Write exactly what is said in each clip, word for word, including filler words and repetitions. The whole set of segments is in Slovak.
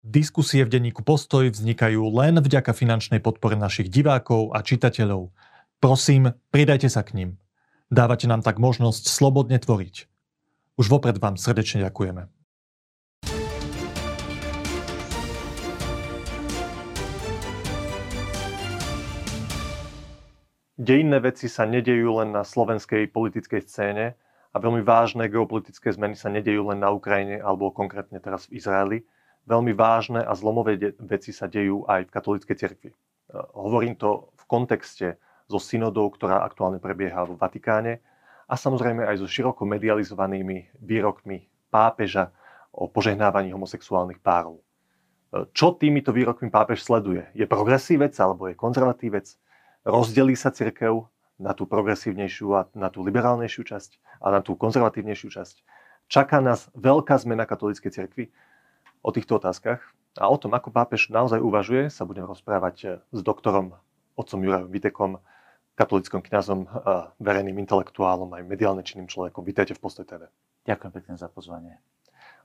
Diskusie v denníku Postoj vznikajú len vďaka finančnej podpore našich divákov a čitateľov. Prosím, pridajte sa k nim. Dávate nám tak možnosť slobodne tvoriť. Už vopred vám srdečne ďakujeme. Dejinné veci sa nedejú len na slovenskej politickej scéne a veľmi vážne geopolitické zmeny sa nedejú len na Ukrajine alebo konkrétne teraz v Izraeli. Veľmi vážne a zlomové de- veci sa dejú aj v katolíckej cirkvi. Hovorím to v kontexte so synodou, ktorá aktuálne prebieha vo Vatikáne a samozrejme aj so široko medializovanými výrokmi pápeža o požehnávaní homosexuálnych párov. Čo týmito výrokmi pápež sleduje? Je progresívec alebo je konzervatívec? Rozdelí sa cirkev na tú progresívnejšiu a na tú liberálnejšiu časť a na tú konzervatívnejšiu časť? Čaká nás veľká zmena katolíckej cirkvi? O týchto otázkach a o tom, ako pápež naozaj uvažuje, sa budem rozprávať s doktorom, otcom Jurajom Vittekom, katolíckom kňazom, verejným intelektuálom aj mediálne činným človekom. Vítajte v Postoj té vé. Ďakujem pekne za pozvanie.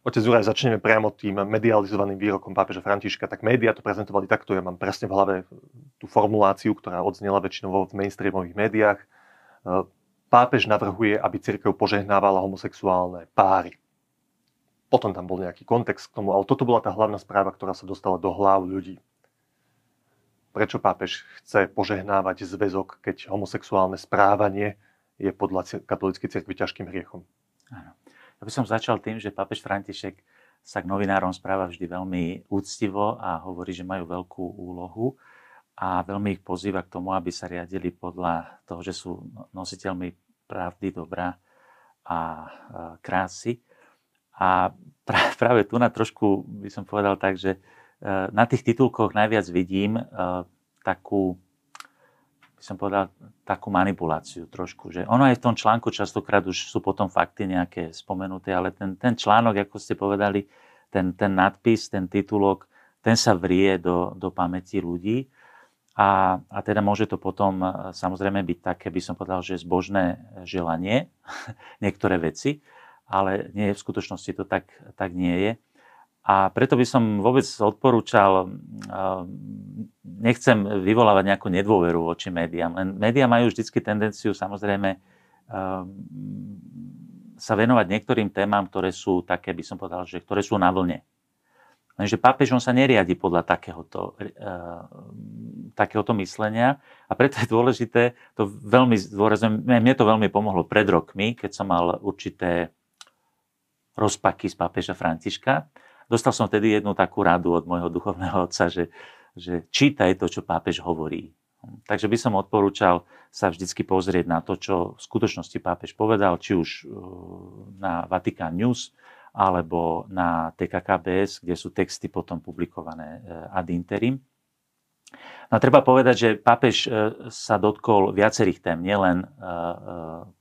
Otec Juraj, začneme priamo tým medializovaným výrokom pápeža Františka. Tak médiá to prezentovali takto, ja mám presne v hlave tú formuláciu, ktorá odznela väčšinou v mainstreamových médiách. Pápež navrhuje, aby cirkev požehnávala homosexuálne páry. Potom tam bol nejaký kontext k tomu, ale toto bola tá hlavná správa, ktorá sa dostala do hlav ľudí. Prečo pápež chce požehnávať zväzok, keď homosexuálne správanie je podľa katolíckej cirkvi ťažkým hriechom? Áno. Ja by som začal tým, že pápež František sa k novinárom správa vždy veľmi úctivo a hovorí, že majú veľkú úlohu a veľmi ich pozýva k tomu, aby sa riadili podľa toho, že sú nositeľmi pravdy, dobra a krásy. A práve tu na trošku, by som povedal tak, že na tých titulkoch najviac vidím takú, by som povedal, takú manipuláciu trošku. Že ono aj v tom článku častokrát už sú potom fakty nejaké spomenuté, ale ten, ten článok, ako ste povedali, ten, ten nadpis, ten titulok, ten sa vrie do, do pamäti ľudí. A, a teda môže to potom samozrejme byť také, by som povedal, že zbožné želanie, niektoré veci, ale nie, v skutočnosti to tak, tak nie je. A preto by som vôbec odporúčal, nechcem vyvolávať nejakú nedôveru voči médiám, len médiá majú vždycky tendenciu samozrejme sa venovať niektorým témam, ktoré sú také, by som povedal, že ktoré sú na vlne. Lenže pápež on sa neriadi podľa takéhoto, takéhoto myslenia a preto je dôležité, to veľmi zdôrazňujem, mne to veľmi pomohlo pred rokmi, keď som mal určité rozpaky z pápeža Františka. Dostal som vtedy jednu takú radu od môjho duchovného otca, že, že čítaj to, čo pápež hovorí. Takže by som odporúčal sa vždycky pozrieť na to, čo v skutočnosti pápež povedal, či už na Vatican News, alebo na té ká ká bé es, kde sú texty potom publikované ad interim. No treba povedať, že pápež sa dotkol viacerých tém, nielen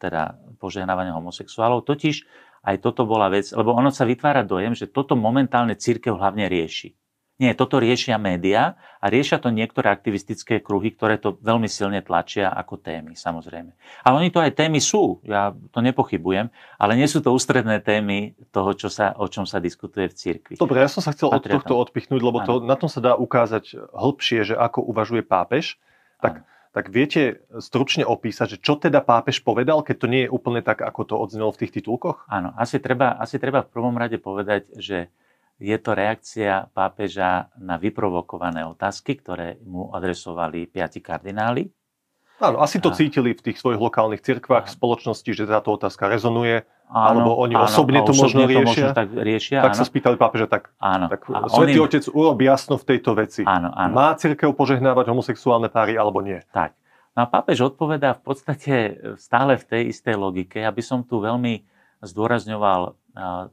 teda požehnávania homosexuálov, totiž aj toto bola vec, lebo ono sa vytvára dojem, že toto momentálne cirkev hlavne rieši. Nie, toto riešia médiá a riešia to niektoré aktivistické kruhy, ktoré to veľmi silne tlačia ako témy, samozrejme. Ale oni to aj témy sú, ja to nepochybujem, ale nie sú to ústredné témy toho, čo sa, o čom sa diskutuje v cirkvi. Dobre, ja som sa chcel Patriatom. od tohto odpichnúť, lebo to, na tom sa dá ukázať hĺbšie, že ako uvažuje pápež. Tak, tak viete stručne opísať, že čo teda pápež povedal, keď to nie je úplne tak, ako to odznelo v tých titulkoch? Áno, asi treba, asi treba v prvom rade povedať, že je to reakcia pápeža na vyprovokované otázky, ktoré mu adresovali piati kardináli. Áno, asi to cítili v tých svojich lokálnych cirkvách, v spoločnosti, že táto otázka rezonuje, áno, alebo oni áno, osobne to možno riešia. To tak riešia tak sa spýtali pápeža, tak, áno, tak Svätý on... Otec urob jasno v tejto veci. Áno, áno. Má cirkev požehnávať homosexuálne páry alebo nie? Tak. No a pápež odpovedá v podstate stále v tej istej logike. Ja by som tu veľmi zdôrazňoval,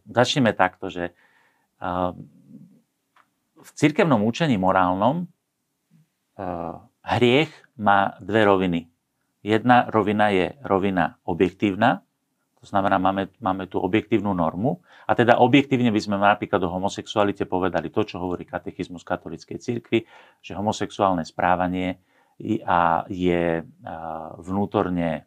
začneme takto, že v cirkevnom učení morálnom hriech má dve roviny. Jedna rovina je rovina objektívna, to znamená, máme, máme tú objektívnu normu a teda objektívne by sme napríklad o homosexualite povedali to, čo hovorí katechizmus katolíckej cirkvi, že homosexuálne správanie je vnútorne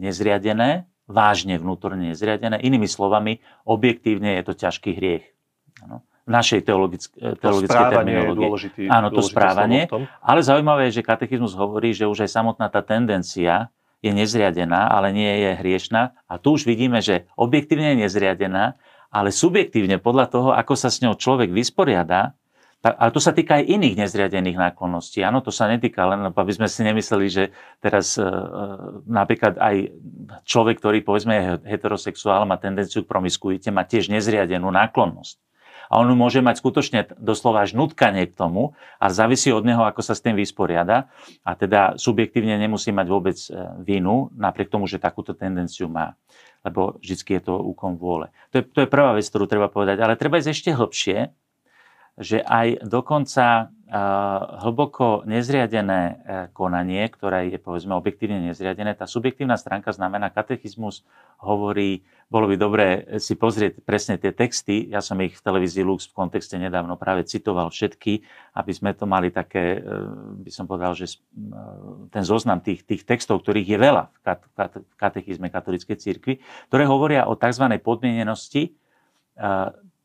nezriadené, vážne vnútorne nezriadené, inými slovami, objektívne je to ťažký hriech. Ano. v našej teologické, teologické terminológie. Dôležitý, Áno, to správanie. Ale zaujímavé je, že katechizmus hovorí, že už aj samotná tá tendencia je nezriadená, ale nie je hriešná. A tu už vidíme, že objektívne je nezriadená, ale subjektívne podľa toho, ako sa s ňou človek vysporiada, a to sa týka aj iných nezriadených náklonností. Áno, to sa netýka len, aby sme si nemysleli, že teraz e, napríklad aj človek, ktorý povedzme je heterosexuál, má tendenciu k promiskuite, má tiež nezriadenú náklonnosť. A on môže mať skutočne doslova až nutkanie k tomu a závisí od neho, ako sa s tým vysporiada. A teda subjektívne nemusí mať vôbec vinu, napriek tomu, že takúto tendenciu má. Lebo vždy je to úkon vôle. To je, to je prvá vec, ktorú treba povedať. Ale treba ísť ešte hlbšie, že aj dokonca hlboko nezriadené konanie, ktoré je povedzme objektívne nezriadené, tá subjektívna stránka znamená, katechizmus hovorí, bolo by dobré si pozrieť presne tie texty, ja som ich v televízii Lux v kontexte nedávno práve citoval všetky, aby sme to mali také, by som povedal, že ten zoznam tých, tých textov, ktorých je veľa v katechizme katolíckej cirkvi, ktoré hovoria o tzv. Podmienenosti,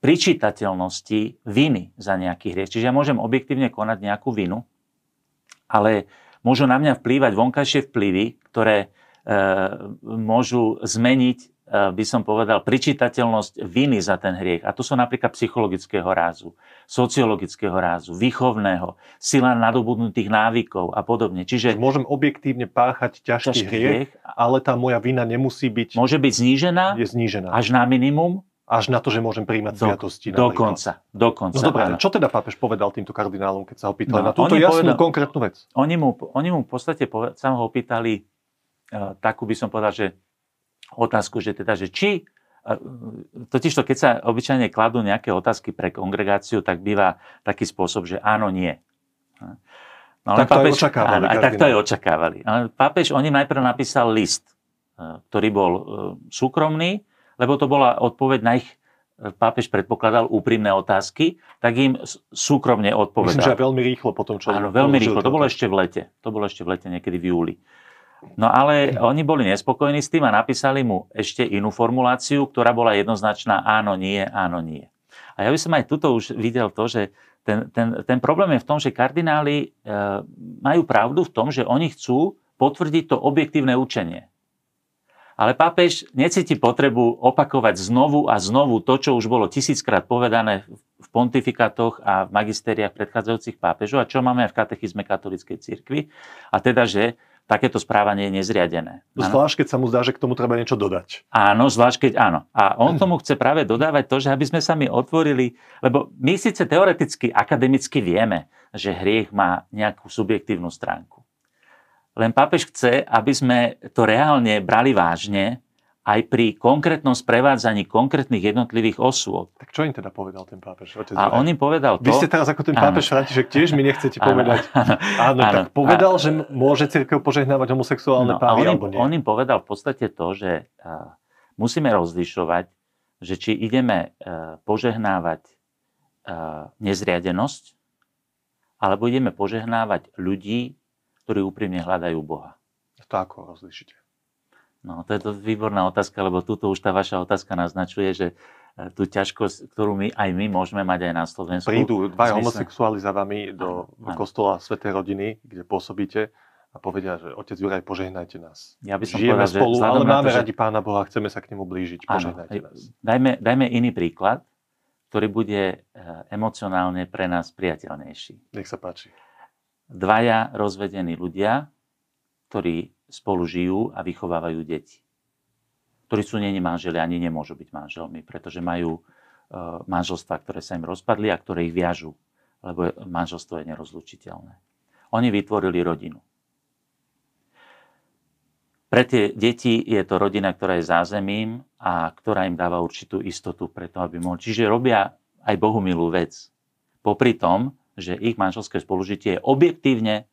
pričítateľnosti viny za nejaký hriech. Čiže ja môžem objektívne konať nejakú vinu, ale môžu na mňa vplývať vonkajšie vplyvy, ktoré e, môžu zmeniť, e, by som povedal, pričítateľnosť viny za ten hriech. A to sú napríklad psychologického rázu, sociologického rázu, výchovného, sila nadobudnutých návykov a podobne. Čiže môžem objektívne páchať ťažký, ťažký hriech, hriech, ale tá moja vina nemusí byť... Môže byť znížená, je znížená. až na minimum, až na to, že môžem prijímať do, sviatosti. Dokonca, dokonca. No dobré, čo teda pápež povedal týmto kardinálom, keď sa ho pýtali no, na túto jasnú povedal, konkrétnu vec? Oni mu, oni mu v podstate povedal, sa ho opýtali uh, takú, by som povedal, že otázku, že teda, že či, uh, totižto keď sa obyčajne kladú nejaké otázky pre kongregáciu, tak býva taký spôsob, že áno, nie. No, ale tak, pápež, to áno, tak to aj očakávali. Ale pápež, on im najprv napísal list, uh, ktorý bol uh, súkromný, lebo to bola odpoveď na ich, pápež predpokladal úprimné otázky, tak im súkromne odpovedal. Myslím, že veľmi rýchlo potom, čo... Áno, veľmi rýchlo, to bolo ešte v lete. To bolo ešte v lete, niekedy v júli. No ale oni boli nespokojní s tým a napísali mu ešte inú formuláciu, ktorá bola jednoznačná áno, nie, áno, nie. A ja by som aj tuto už videl to, že ten, ten, ten problém je v tom, že kardináli e, majú pravdu v tom, že oni chcú potvrdiť to objektívne učenie. Ale pápež necíti potrebu opakovať znovu a znovu to, čo už bolo tisíckrát povedané v pontifikátoch a v magistériách predchádzajúcich pápežov a čo máme aj v katechizme katolíckej cirkvi. A teda, že takéto správanie je nezriadené. Zvlášť, keď sa mu zdá, že k tomu treba niečo dodať. Áno, zvlášť, keď áno. A on tomu chce práve dodávať to, že aby sme sa my otvorili, lebo my síce teoreticky, akademicky vieme, že hriech má nejakú subjektívnu stránku. Len pápež chce, aby sme to reálne brali vážne aj pri konkrétnom sprevádzaní konkrétnych jednotlivých osôb. Tak čo im teda povedal ten pápež? Otec a on im povedal to... Vy ste teraz ako ten pápež František, tiež mi nechcete áno, povedať. Áno, áno, áno, tak povedal, áno, že môže cirkev požehnávať homosexuálne no, páry, alebo nie. On im povedal v podstate to, že uh, musíme rozlišovať, že či ideme uh, požehnávať uh, nezriadenosť, alebo ideme požehnávať ľudí, ktorí úprimne hľadajú Boha. To ako rozlišíte? No, to je to výborná otázka, lebo tuto už tá vaša otázka naznačuje, že tú ťažkosť, ktorú my aj my môžeme mať aj na Slovensku. Prídu dvaja homosexuáli za vami do áno, kostola Svätej Rodiny, kde pôsobíte a povedia, že otec Juraj, požehnajte nás. Ja by som Žijeme povedal, spolu, že ale máme to, že... radi Pána Boha, chceme sa k nemu blížiť, požehnajte áno, nás. Dajme, dajme iný príklad, ktorý bude emocionálne pre nás priateľnejší. Nech sa páči. Dvaja rozvedení ľudia, ktorí spolu žijú a vychovávajú deti. Ktorí sú nie manželia, ani nemôžu byť manželmi, pretože majú manželstvá, ktoré sa im rozpadli a ktoré ich viažú, lebo manželstvo je nerozlučiteľné. Oni vytvorili rodinu. Pre tie deti je to rodina, ktorá je zázemím a ktorá im dáva určitú istotu pre to, aby mohli. Čiže robia aj bohumilú vec. Popri tom, že ich manželské spolužitie je objektívne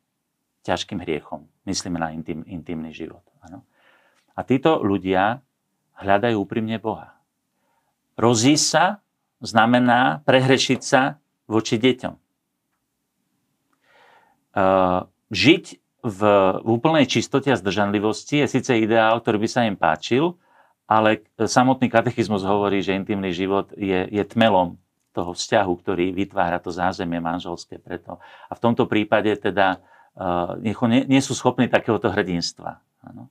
ťažkým hriechom. Myslíme na intim, intimný život. Áno. A títo ľudia hľadajú úprimne Boha. Rozísť sa znamená prehrešiť sa voči deťom. Žiť v úplnej čistote a zdržanlivosti je síce ideál, ktorý by sa im páčil, ale samotný katechizmus hovorí, že intimný život je, je tmelom toho vzťahu, ktorý vytvára to zázemie manželské preto. A v tomto prípade teda nie, nie sú schopní takéhoto hrdinstva. Áno.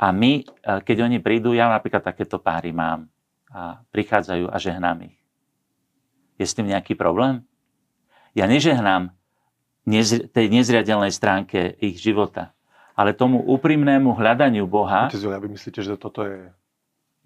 A my, keď oni prídu, ja napríklad takéto páry mám a prichádzajú a žehnám ich. Je s tým nejaký problém? Ja nežehnám tej nezriadenej stránke ich života, ale tomu úprimnému hľadaniu Boha... Otec Julia, vy myslíte, že toto je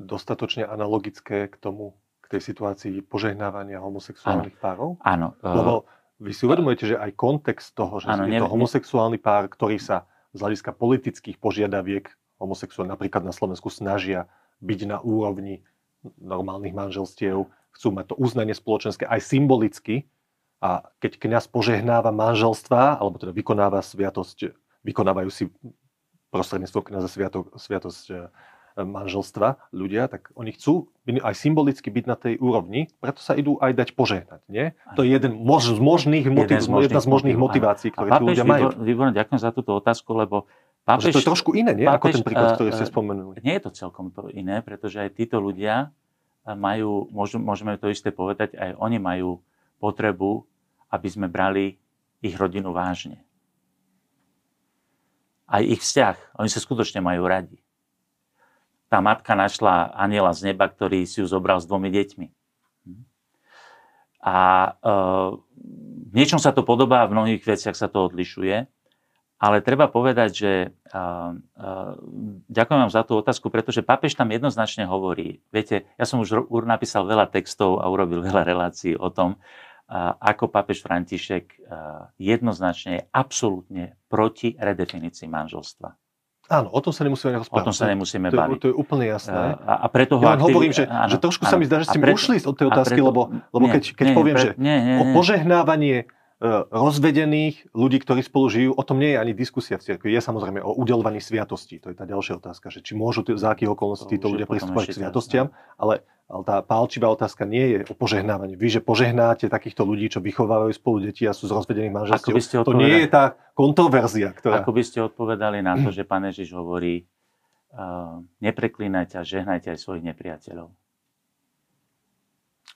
dostatočne analogické k tomu, k tej situácii požehnávania homosexuálnych áno, párov? Áno. Lebo vy si uvedomujete, že aj kontext toho, že áno, je to homosexuálny pár, ktorý sa z hľadiska politických požiadaviek homosexuálne napríklad na Slovensku snažia byť na úrovni normálnych manželstiev, chcú mať to uznanie spoločenské aj symbolicky. A keď kňaz požehnáva manželstva, alebo teda vykonáva sviatosť, vykonávajú si prostredníctvom kňaza sviatosť, sviatosť manželstva ľudia, tak oni chcú aj symbolicky byť na tej úrovni, preto sa idú aj dať požehnať, nie? To je jeden mož, z možných motiv, jeden z možných jedna z možných motivácií, ktoré tu ľudia majú. Výborné, ďakujem za túto otázku, lebo pápež... To je trošku iné, nie? Pápež, ako ten príklad, ktorý ste spomenuli. Nie je to celkom to iné, pretože aj títo ľudia majú, môžeme to isté povedať, aj oni majú potrebu, aby sme brali ich rodinu vážne. Aj ich vzťah. Oni sa skutočne majú radi. Tá matka našla anjela z neba, ktorý si ju zobral s dvomi deťmi. A e, v niečom sa to podobá, v mnohých veciach sa to odlišuje, ale treba povedať, že e, e, ďakujem vám za tú otázku, pretože pápež tam jednoznačne hovorí. Viete, ja som už napísal veľa textov a urobil veľa relácií o tom, ako pápež František jednoznačne je absolútne proti redefinícii manželstva. Áno, o tom sa nemusíme rozprávať. O tom sa nemusíme to, baviť. To je, to je úplne jasné. A, a preto ho ja aktiv... hovorím, že, áno, že trošku áno, sa mi zdá, že ste mi ušli od tej otázky, preto... lebo, lebo nie, keď, keď nie, poviem, pre... že nie, nie, o požehnávanie rozvedených ľudí, ktorí spolu žijú, o tom nie je ani diskusia v cirkvi. Je samozrejme o udeľovaní sviatostí. To je tá ďalšia otázka, že či môžu za akých okolností títo ľudia pristúpať k sviatostiam, ale... Ale tá pálčivá otázka nie je o požehnávaní. Vy, že požehnáte takýchto ľudí, čo vychovávajú spolu deti a sú z rozvedených manželstiev. To nie je tá kontroverzia, ktorá... Ako by ste odpovedali na to, že Pán Ježiš hovorí, uh, nepreklínajte a žehnajte aj svojich nepriateľov.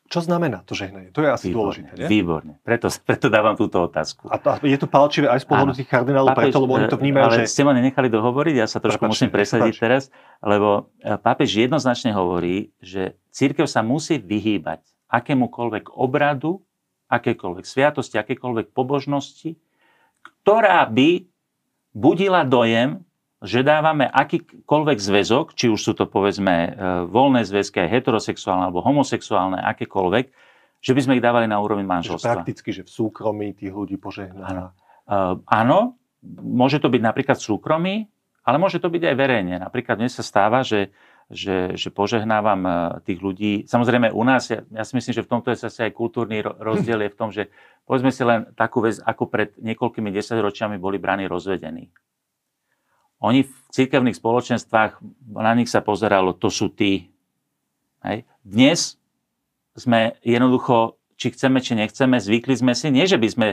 Čo znamená to žehnanie? To je asi výborné, dôležité, nie? Výborne. Preto, preto dávam túto otázku. A to, je to palčivé aj z pohľadu tých kardinálov, pápež, preto, lebo oni to vnímajú, ale že... Ale ste ma nenechali dohovoriť, ja sa trošku musím presadiť teraz, lebo pápež jednoznačne hovorí, že cirkev sa musí vyhýbať akémukoľvek obradu, akékoľvek sviatosti, akékoľvek pobožnosti, ktorá by budila dojem, že dávame akýkoľvek zväzok, či už sú to povedzme voľné zväzky, aj heterosexuálne alebo homosexuálne, akékoľvek, že by sme ich dávali na úroveň manželstva. Že prakticky, že v súkromí tých ľudí požehná. Áno. Áno, môže to byť napríklad v súkromí, ale môže to byť aj verejne. Napríklad dnes sa stáva, že, že, že požehnávam tých ľudí. Samozrejme u nás, ja, ja si myslím, že v tomto je zase aj kultúrny rozdiel je v tom, že povedzme si len takú vec, ako pred niekoľkými desaťročiami boli braní rozvedení. Oni v cirkevných spoločenstvách, na nich sa pozeralo, to sú tí. Hej. Dnes sme jednoducho, či chceme, či nechceme, zvykli sme si, nie že by sme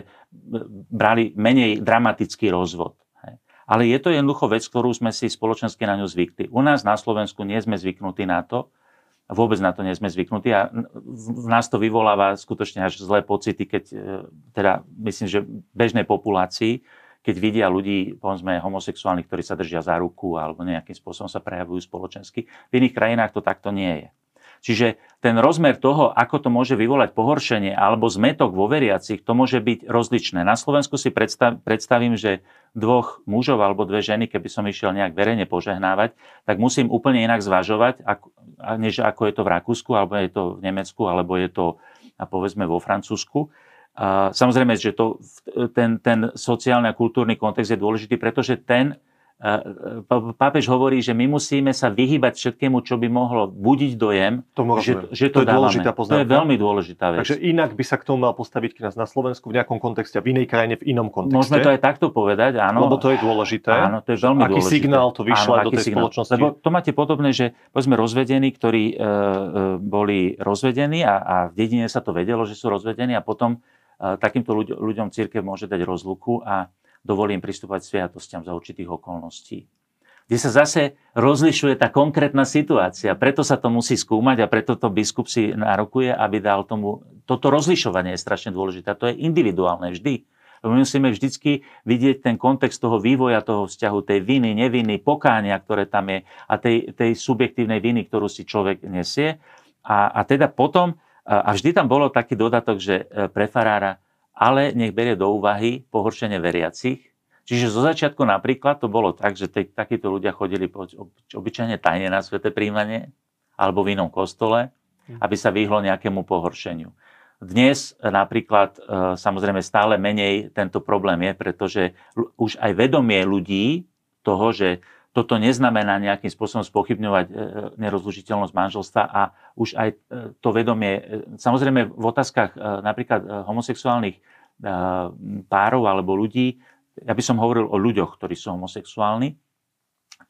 brali menej dramatický rozvod. Hej. Ale je to jednoducho vec, ktorú sme si spoločensky na ňu zvykli. U nás na Slovensku nie sme zvyknutí na to, vôbec na to nie sme zvyknutí a v nás to vyvoláva skutočne až zlé pocity, keď teda myslím, že bežnej populácii, keď vidia ľudí, povedzme, homosexuálnych, ktorí sa držia za ruku alebo nejakým spôsobom sa prejavujú spoločensky. V iných krajinách to takto nie je. Čiže ten rozmer toho, ako to môže vyvolať pohoršenie alebo zmetok vo veriacich, to môže byť rozličné. Na Slovensku si predstav, predstavím, že dvoch mužov alebo dve ženy, keby som išiel nejak verejne požehnávať, tak musím úplne inak zvažovať, ako, než ako je to v Rakúsku, alebo je to v Nemecku, alebo je to, povedzme, vo Francúzsku. Uh, samozrejme, že to, ten, ten sociálny a kultúrny kontext je dôležitý, pretože ten uh, pápež hovorí, že my musíme sa vyhýbať všetkému, čo by mohlo budiť dojem, že, že to, to dávame. To je veľmi dôležitá vec. Takže inak by sa k tomu mal postaviť k nás na Slovensku v nejakom kontexte, v inej krajine, v inom kontexte. Môžeme to aj takto povedať, áno. Lebo to je dôležité. Áno, to je veľmi aký dôležité. Aký signál to vyšla áno, do tej signál. Spoločnosti? Lebo to máte podobné, že povedzme rozvedení, ktorí uh, uh, boli rozvedení a, a v dedine sa to vedelo, že sú rozvedení a potom takýmto ľuďom cirkev môže dať rozluku a dovolí im pristúpať k sviatostiam za určitých okolností. kde sa zase rozlišuje tá konkrétna situácia. Preto sa to musí skúmať a preto to biskup si nárokuje, aby dal tomu... Toto rozlišovanie je strašne dôležité. To je individuálne vždy. My musíme vždycky vidieť ten kontext toho vývoja, toho vzťahu, tej viny, neviny, pokánia, ktoré tam je a tej, tej subjektívnej viny, ktorú si človek nesie. A, a teda potom, a vždy tam bolo taký dodatok, že pre farára, ale nech berie do úvahy pohoršenie veriacich. Čiže zo začiatku napríklad to bolo tak, že te, takíto ľudia chodili obyčajne tajne na sväté príjmanie alebo v inom kostole, aby sa vyhlo nejakému pohoršeniu. Dnes napríklad, samozrejme, stále menej tento problém je, pretože už aj vedomie ľudí toho, že toto neznamená nejakým spôsobom spochybňovať nerozlučiteľnosť manželstva a už aj to vedomie, samozrejme v otázkach napríklad homosexuálnych párov alebo ľudí, ja by som hovoril o ľuďoch, ktorí sú homosexuálni,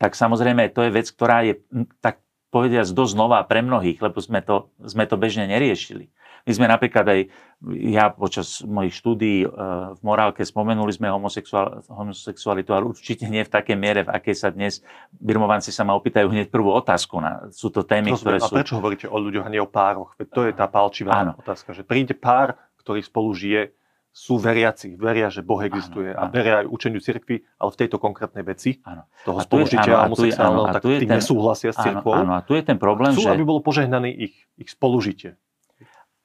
tak samozrejme to je vec, ktorá je, tak povediac, dosť nová pre mnohých, lebo sme to, sme to bežne neriešili. My sme napríklad aj, ja počas mojich štúdií v morálke spomenuli sme homosexualitu, ale určite nie v takej miere, v akej sa dnes Birmovanci sa ma opýtajú hneď prvú otázku. Na, sú to témy, ktoré sú... A prečo hovoríte o ľuďoch a nie o pároch? Veď to je tá palčivá áno. otázka, že príde pár, ktorý spolu žije, sú veriaci, veria, že Boh existuje áno, áno. a veria aj učeniu cirkvi, ale v tejto konkrétnej veci, áno. toho spolužitia homosexuálneho, tak tí nesúhlasia s cirkvou. Áno, a tu je ten problém, chcú, že... aby bolo požehnané ich, ich spolužitie.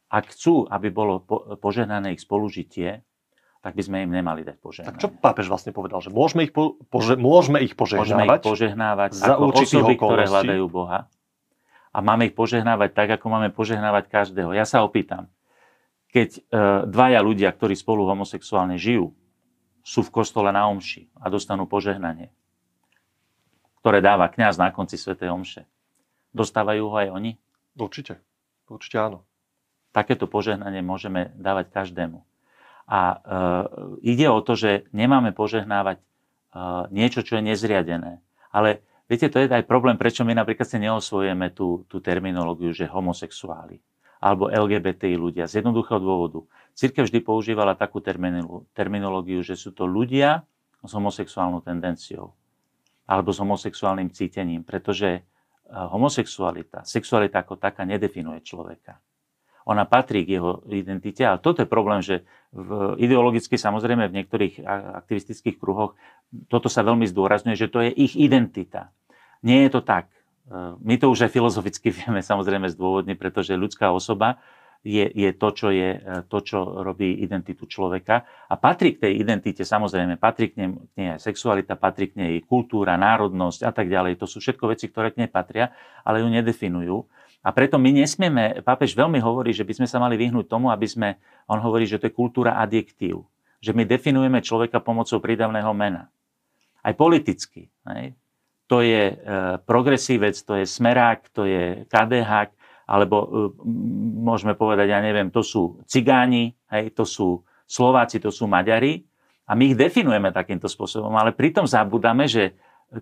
Ak chcú, aby bolo požehnané ich spolužitie, tak by sme im nemali dať požehnanie. Tak čo pápež vlastne povedal? Že môžeme ich, po, pože, môžeme ich požehnávať, môžeme ich požehnávať za ako osoby, okolnosti, ktoré hľadajú Boha. A máme ich požehnávať tak, ako máme požehnávať každého. Ja sa opýtam, keď dvaja ľudia, ktorí spolu homosexuálne žijú, sú v kostole na omši a dostanú požehnanie, ktoré dáva kňaz na konci svätej omše, dostávajú ho aj oni? Určite. Určite áno. Takéto požehnanie môžeme dávať každému. A e, ide o to, že nemáme požehnávať e, niečo, čo je nezriadené. Ale viete, to je aj problém, prečo my napríklad si neosvojujeme tú, tú terminológiu, že homosexuáli alebo el gé bé té í ľudia. Z jednoduchého dôvodu. Cirkev vždy používala takú terminológiu, že sú to ľudia s homosexuálnou tendenciou alebo s homosexuálnym cítením, pretože homosexualita, sexualita ako taká nedefinuje človeka. Ona patrí k jeho identite. A toto je problém, že v ideologicky, samozrejme v niektorých aktivistických kruhoch, toto sa veľmi zdôrazňuje, že to je ich identita. Nie je to tak. My to už aj filozoficky vieme samozrejme zdôvodne, pretože ľudská osoba je, je to, čo je to, čo robí identitu človeka. A patrí k tej identite, samozrejme, patrí k nej, k nej aj sexualita, patrí k nej kultúra, národnosť a tak ďalej. To sú všetko veci, ktoré k nej patria, ale ju nedefinujú. A preto my nesmieme, pápež veľmi hovorí, že by sme sa mali vyhnúť tomu, aby sme, on hovorí, že to je kultúra adjektív. Že my definujeme človeka pomocou prídavného mena. Aj politicky. Ne? To je e, progresívec, to je smerák, to je ká dé hák, alebo e, môžeme povedať, ja neviem, to sú cigáni, hej, to sú Slováci, to sú Maďari. A my ich definujeme takýmto spôsobom, ale pritom zabudáme, že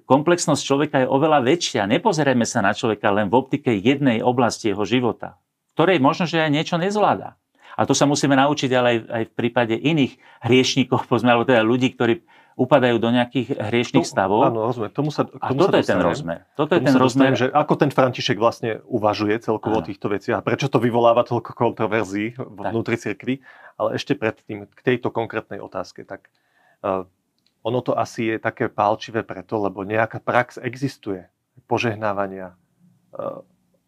komplexnosť človeka je oveľa väčšia. Nepozerajme sa na človeka len v optike jednej oblasti jeho života, ktorej možno, že aj niečo nezvláda. A to sa musíme naučiť ale aj, aj v prípade iných hriešníkov, povedzme, alebo teda ľudí, ktorí upadajú do nejakých hriešných to, stavov. Áno, rozumiem. Tomu sa, tomu a toto sa je ten rozmer. Toto je ten rozmer. Dostanem, že ako ten František vlastne uvažuje celkovo áno. o týchto veciach, prečo to vyvoláva toľko kontroverzií vnútri cirkvi, ale ešte predtým k tejto konkrétnej otázke. Tak... Uh, Ono to asi je také pálčivé preto, lebo nejaká prax existuje požehnávania e,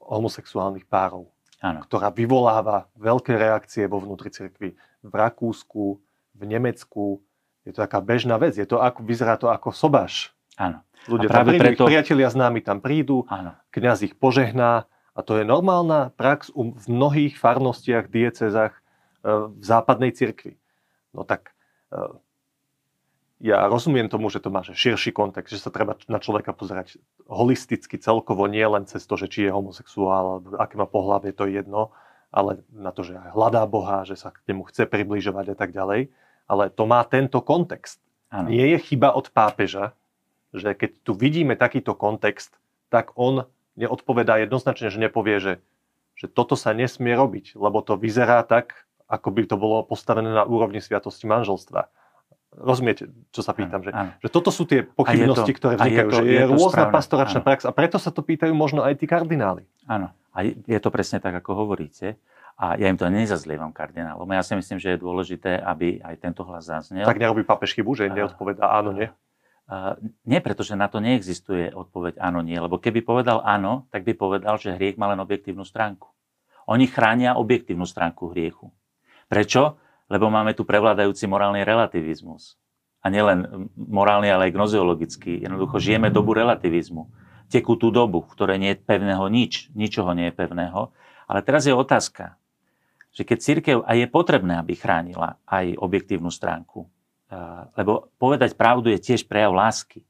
homosexuálnych párov, áno. ktorá vyvoláva veľké reakcie vo vnútri cirkvi. V Rakúsku, v Nemecku. Je to taká bežná vec. Je to ako, vyzerá to ako sobáš. Áno. Ľudia tam prídu, preto... ich priatelia s námi tam prídu, áno. kňaz ich požehná. A to je normálna prax um, v mnohých farnostiach, diecezách e, v západnej cirkvi. No tak... E, Ja rozumiem tomu, že to má širší kontext, že sa treba na človeka pozerať holisticky celkovo, nie len cez to, že či je homosexuál, aké má pohlavie, to je jedno, ale na to, že hľadá Boha, že sa k nemu chce približovať a tak ďalej. Ale to má tento kontext. Ano. Nie je chyba od pápeža, že keď tu vidíme takýto kontext, tak on neodpovedá jednoznačne, že nepovie, že, že toto sa nesmie robiť, lebo to vyzerá tak, ako by to bolo postavené na úrovni sviatosti manželstva. Rozumiete, čo sa pýtam, že, že toto sú tie pochybnosti, to, ktoré vznikajú, je to, že je, je rôzna správne, pastoračná áno. prax a preto sa to pýtajú možno aj tí kardináli. Áno, a je to presne tak, ako hovoríte. A ja im to nezazlievam kardinálom. Ja si myslím, že je dôležité, aby aj tento hlas zaznel. Tak nerobí pápež chybu, že neodpovedá áno, nie? Uh, nie, pretože na to neexistuje odpoveď áno, nie. Lebo keby povedal áno, tak by povedal, že hriech má len objektívnu stránku. Oni chránia objektívnu stránku hriechu. Prečo? Lebo máme tu prevládajúci morálny relativizmus. A nielen morálny, ale aj gnoziologický. Jednoducho žijeme dobu relativizmu. Tekú tú dobu, v ktorej nie je pevného nič. Ničoho nie je pevného. Ale teraz je otázka, že keď cirkev, a je potrebné, aby chránila aj objektívnu stránku, lebo povedať pravdu je tiež prejav lásky.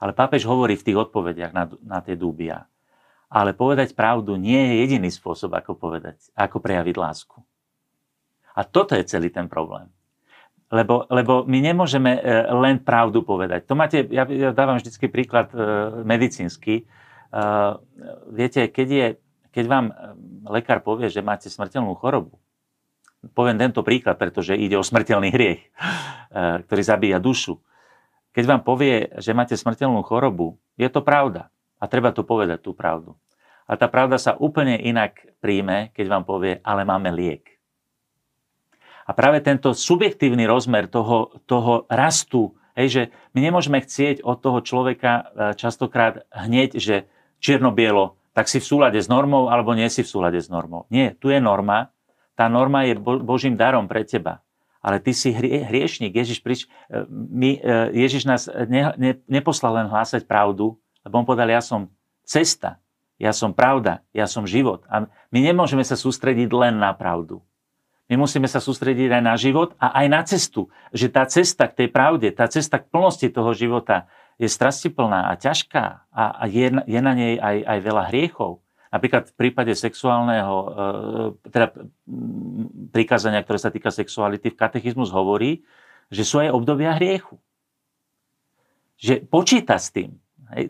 Ale pápež hovorí v tých odpovediach na, na tie dúbia. Ale povedať pravdu nie je jediný spôsob, ako povedať, ako prejaviť lásku. A toto je celý ten problém. Lebo, lebo my nemôžeme len pravdu povedať. To máte, ja, ja dávam vždycky príklad e, medicínsky. E, viete, keď, je, keď vám lekár povie, že máte smrteľnú chorobu, poviem tento príklad, pretože ide o smrteľný hriech, ktorý zabíja dušu. Keď vám povie, že máte smrteľnú chorobu, je to pravda. A treba to povedať, tú pravdu. A tá pravda sa úplne inak príjme, keď vám povie, ale máme liek. A práve tento subjektívny rozmer toho, toho rastu, hej, že my nemôžeme chcieť od toho človeka častokrát hneď, že čierno-bielo, tak si v súlade s normou, alebo nie si v súlade s normou. Nie, tu je norma. Tá norma je Božím darom pre teba. Ale ty si hrie, hriešnik. Ježiš, prič, my, Ježiš nás ne, ne, neposlal len hlásať pravdu, lebo on povedal, ja som cesta, ja som pravda, ja som život. A my nemôžeme sa sústrediť len na pravdu. My musíme sa sústrediť aj na život a aj na cestu. Že tá cesta k tej pravde, tá cesta k plnosti toho života je strastiplná a ťažká a, a je, je na nej aj, aj veľa hriechov. Napríklad v prípade sexuálneho, teda prikázania, ktoré sa týka sexuality, v katechizmus hovorí, že sú aj obdobia hriechu. Že počíta s tým.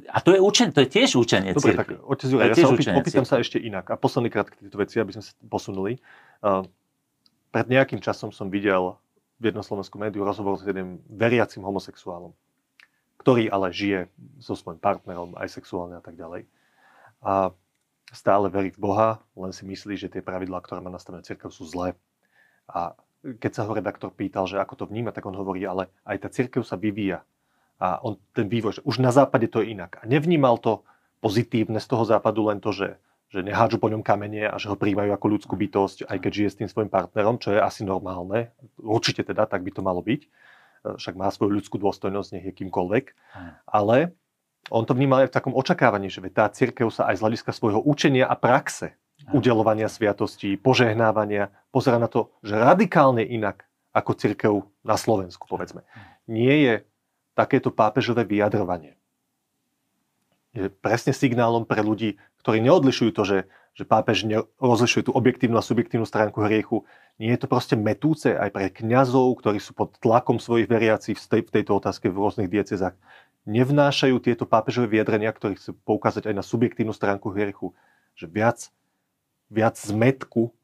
A to je, učen, to je tiež učenie cirkvi. Dobre, tak otec Juraj, ja sa opýtam, opýtam sa ešte inak. A posledný krát k týchto veci, aby sme sa posunuli. Pred nejakým časom som videl v jednom slovenskom médiu rozhovor s jedným veriacím homosexuálom, ktorý ale žije so svojím partnerom, aj sexuálne a tak ďalej. A stále verí v Boha, len si myslí, že tie pravidlá, ktoré má nastavené cirkev, sú zlé. A keď sa ho redaktor pýtal, že ako to vníma, tak on hovorí, ale aj tá cirkev sa vyvíja. A on ten vývoj, že už na západe to je inak. A nevnímal to pozitívne z toho západu len to, že, že nehádžu po ňom kamene a že ho prijímajú ako ľudskú bytosť, aj keď žije s tým svojim partnerom, čo je asi normálne. Určite teda, tak by to malo byť. Však má svoju ľudskú dôstojnosť, nech je kýmkoľvek. Ale on to vnímal aj v takom očakávaní, že tá cirkev sa aj z hľadiska svojho učenia a praxe, udeľovania sviatostí, požehnávania, pozerá na to, že radikálne inak ako cirkev na Slovensku, povedzme. Nie je takéto pápežové vyjadrovanie. Je presne signálom pre ľudí, ktorí neodlišujú to, že, že pápež nerozlišuje tú objektívnu a subjektívnu stránku hriechu. Nie je to proste metúce aj pre kňazov, ktorí sú pod tlakom svojich veriacich v tejto otázke v rôznych diecezách. Nevnášajú tieto pápežové vyjadrenia, ktoré chcú poukázať aj na subjektívnu stránku hriechu, že viac, viac zmetku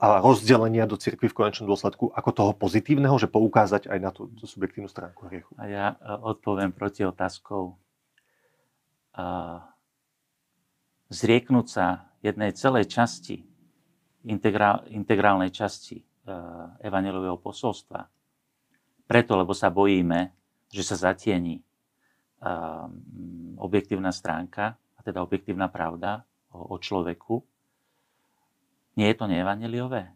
a rozdelenia do cirkvi v konečnom dôsledku ako toho pozitívneho, že poukázať aj na tú, tú subjektívnu stránku hriechu. A ja odpoviem proti otázkou. Zrieknúť sa jednej celej časti, integrál, integrálnej časti evanjeliového posolstva, preto, lebo sa bojíme, že sa zatieni objektívna stránka, a teda objektívna pravda o, o človeku, nie je to neevanjeliové.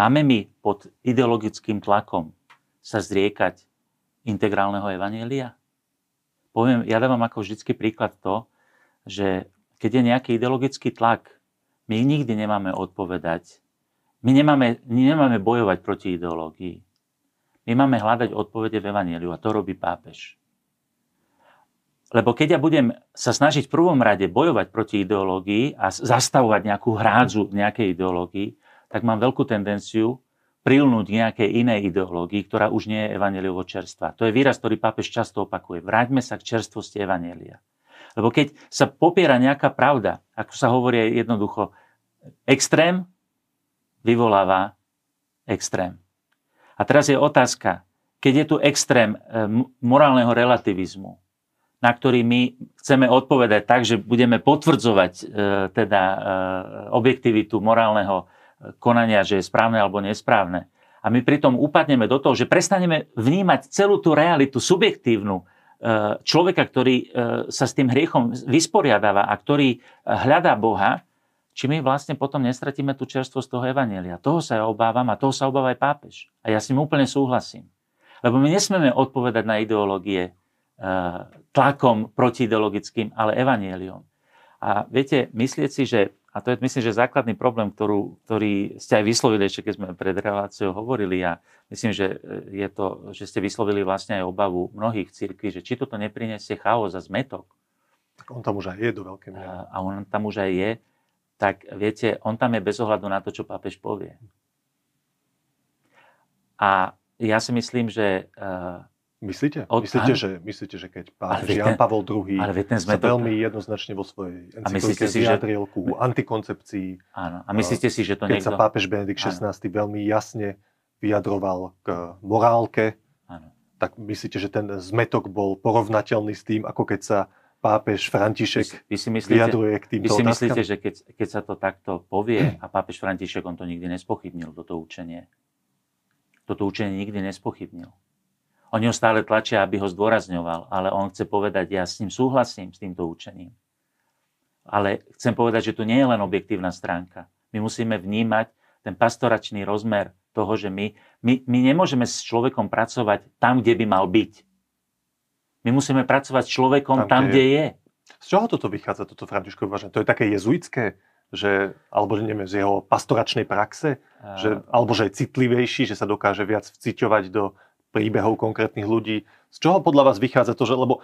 Máme my pod ideologickým tlakom sa zriekať integrálneho evanjelia? Poviem, ja dávam ako vždycky príklad to, že keď je nejaký ideologický tlak, my nikdy nemáme odpovedať, my nemáme, nemáme bojovať proti ideológii. My máme hľadať odpovede v evanjeliu a to robí pápež. Lebo keď ja budem sa snažiť v prvom rade bojovať proti ideológii a zastavovať nejakú hrádzu v nejakej ideológii, tak mám veľkú tendenciu prilnúť nejakej inej ideológii, ktorá už nie je evanjeliovo čerstvá. To je výraz, ktorý pápež často opakuje. Vráťme sa k čerstvosti evanjelia. Lebo keď sa popiera nejaká pravda, ako sa hovorí jednoducho, extrém vyvoláva extrém. A teraz je otázka, keď je tu extrém morálneho relativizmu, na ktorý my chceme odpovedať tak, že budeme potvrdzovať e, teda e, objektivitu morálneho konania, že je správne alebo nesprávne. A my pritom upadneme do toho, že prestaneme vnímať celú tú realitu subjektívnu e, človeka, ktorý e, sa s tým hriechom vysporiadáva a ktorý hľadá Boha, či my vlastne potom nestratíme tú čerstvosť toho evanjelia. Toho sa ja obávam a toho sa obáva aj pápež. A ja s ním úplne súhlasím. Lebo my nesmieme odpovedať na ideológie tlakom protiideologickým, ale evanjeliom. A viete, myslieť si, že, a to je myslím, že základný problém, ktorú, ktorý ste aj vyslovili, ešte keď sme pred reláciou hovorili, a myslím, že je to, že ste vyslovili vlastne aj obavu mnohých cirkví, že či toto nepriniesie chaos a zmetok. Tak on tam už aj je do veľkej miery. A on tam už aj je, tak viete, on tam je bez ohľadu na to, čo pápež povie. A ja si myslím, že Myslíte? Od... Myslíte, že, myslíte, že keď pápež Jan Pavol druhý sa veľmi jednoznačne vo svojej encyklike vyjadril ku antikoncepcii, áno. A myslíte si, že to keď niekto... sa pápež Benedikt šestnásty Áno. veľmi jasne vyjadroval k morálke, áno. Tak myslíte, že ten zmetok bol porovnateľný s tým, ako keď sa pápež František vy si, vy si myslíte, vyjadruje k týmto otázkam? Vy si myslíte, otázkam? Že keď, keď sa to takto povie a pápež František, on to nikdy nespochybnil, toto učenie. Toto učenie nikdy nespochybnil. Oni ho stále tlačia, aby ho zdôrazňoval, ale on chce povedať, ja s ním súhlasím, s týmto učením. Ale chcem povedať, že tu nie je len objektívna stránka. My musíme vnímať ten pastoračný rozmer toho, že my, my, my nemôžeme s človekom pracovať tam, kde by mal byť. My musíme pracovať s človekom tam, tam kde, je. kde je. Z čoho toto vychádza, toto Františkovo uvaženie? To je také jezuitské? Že, alebo neviem, z jeho pastoračnej praxe? A... Že, alebo že je citlivejší, že sa dokáže viac vciťovať do príbehov konkrétnych ľudí. Z čoho podľa vás vychádza to, že, lebo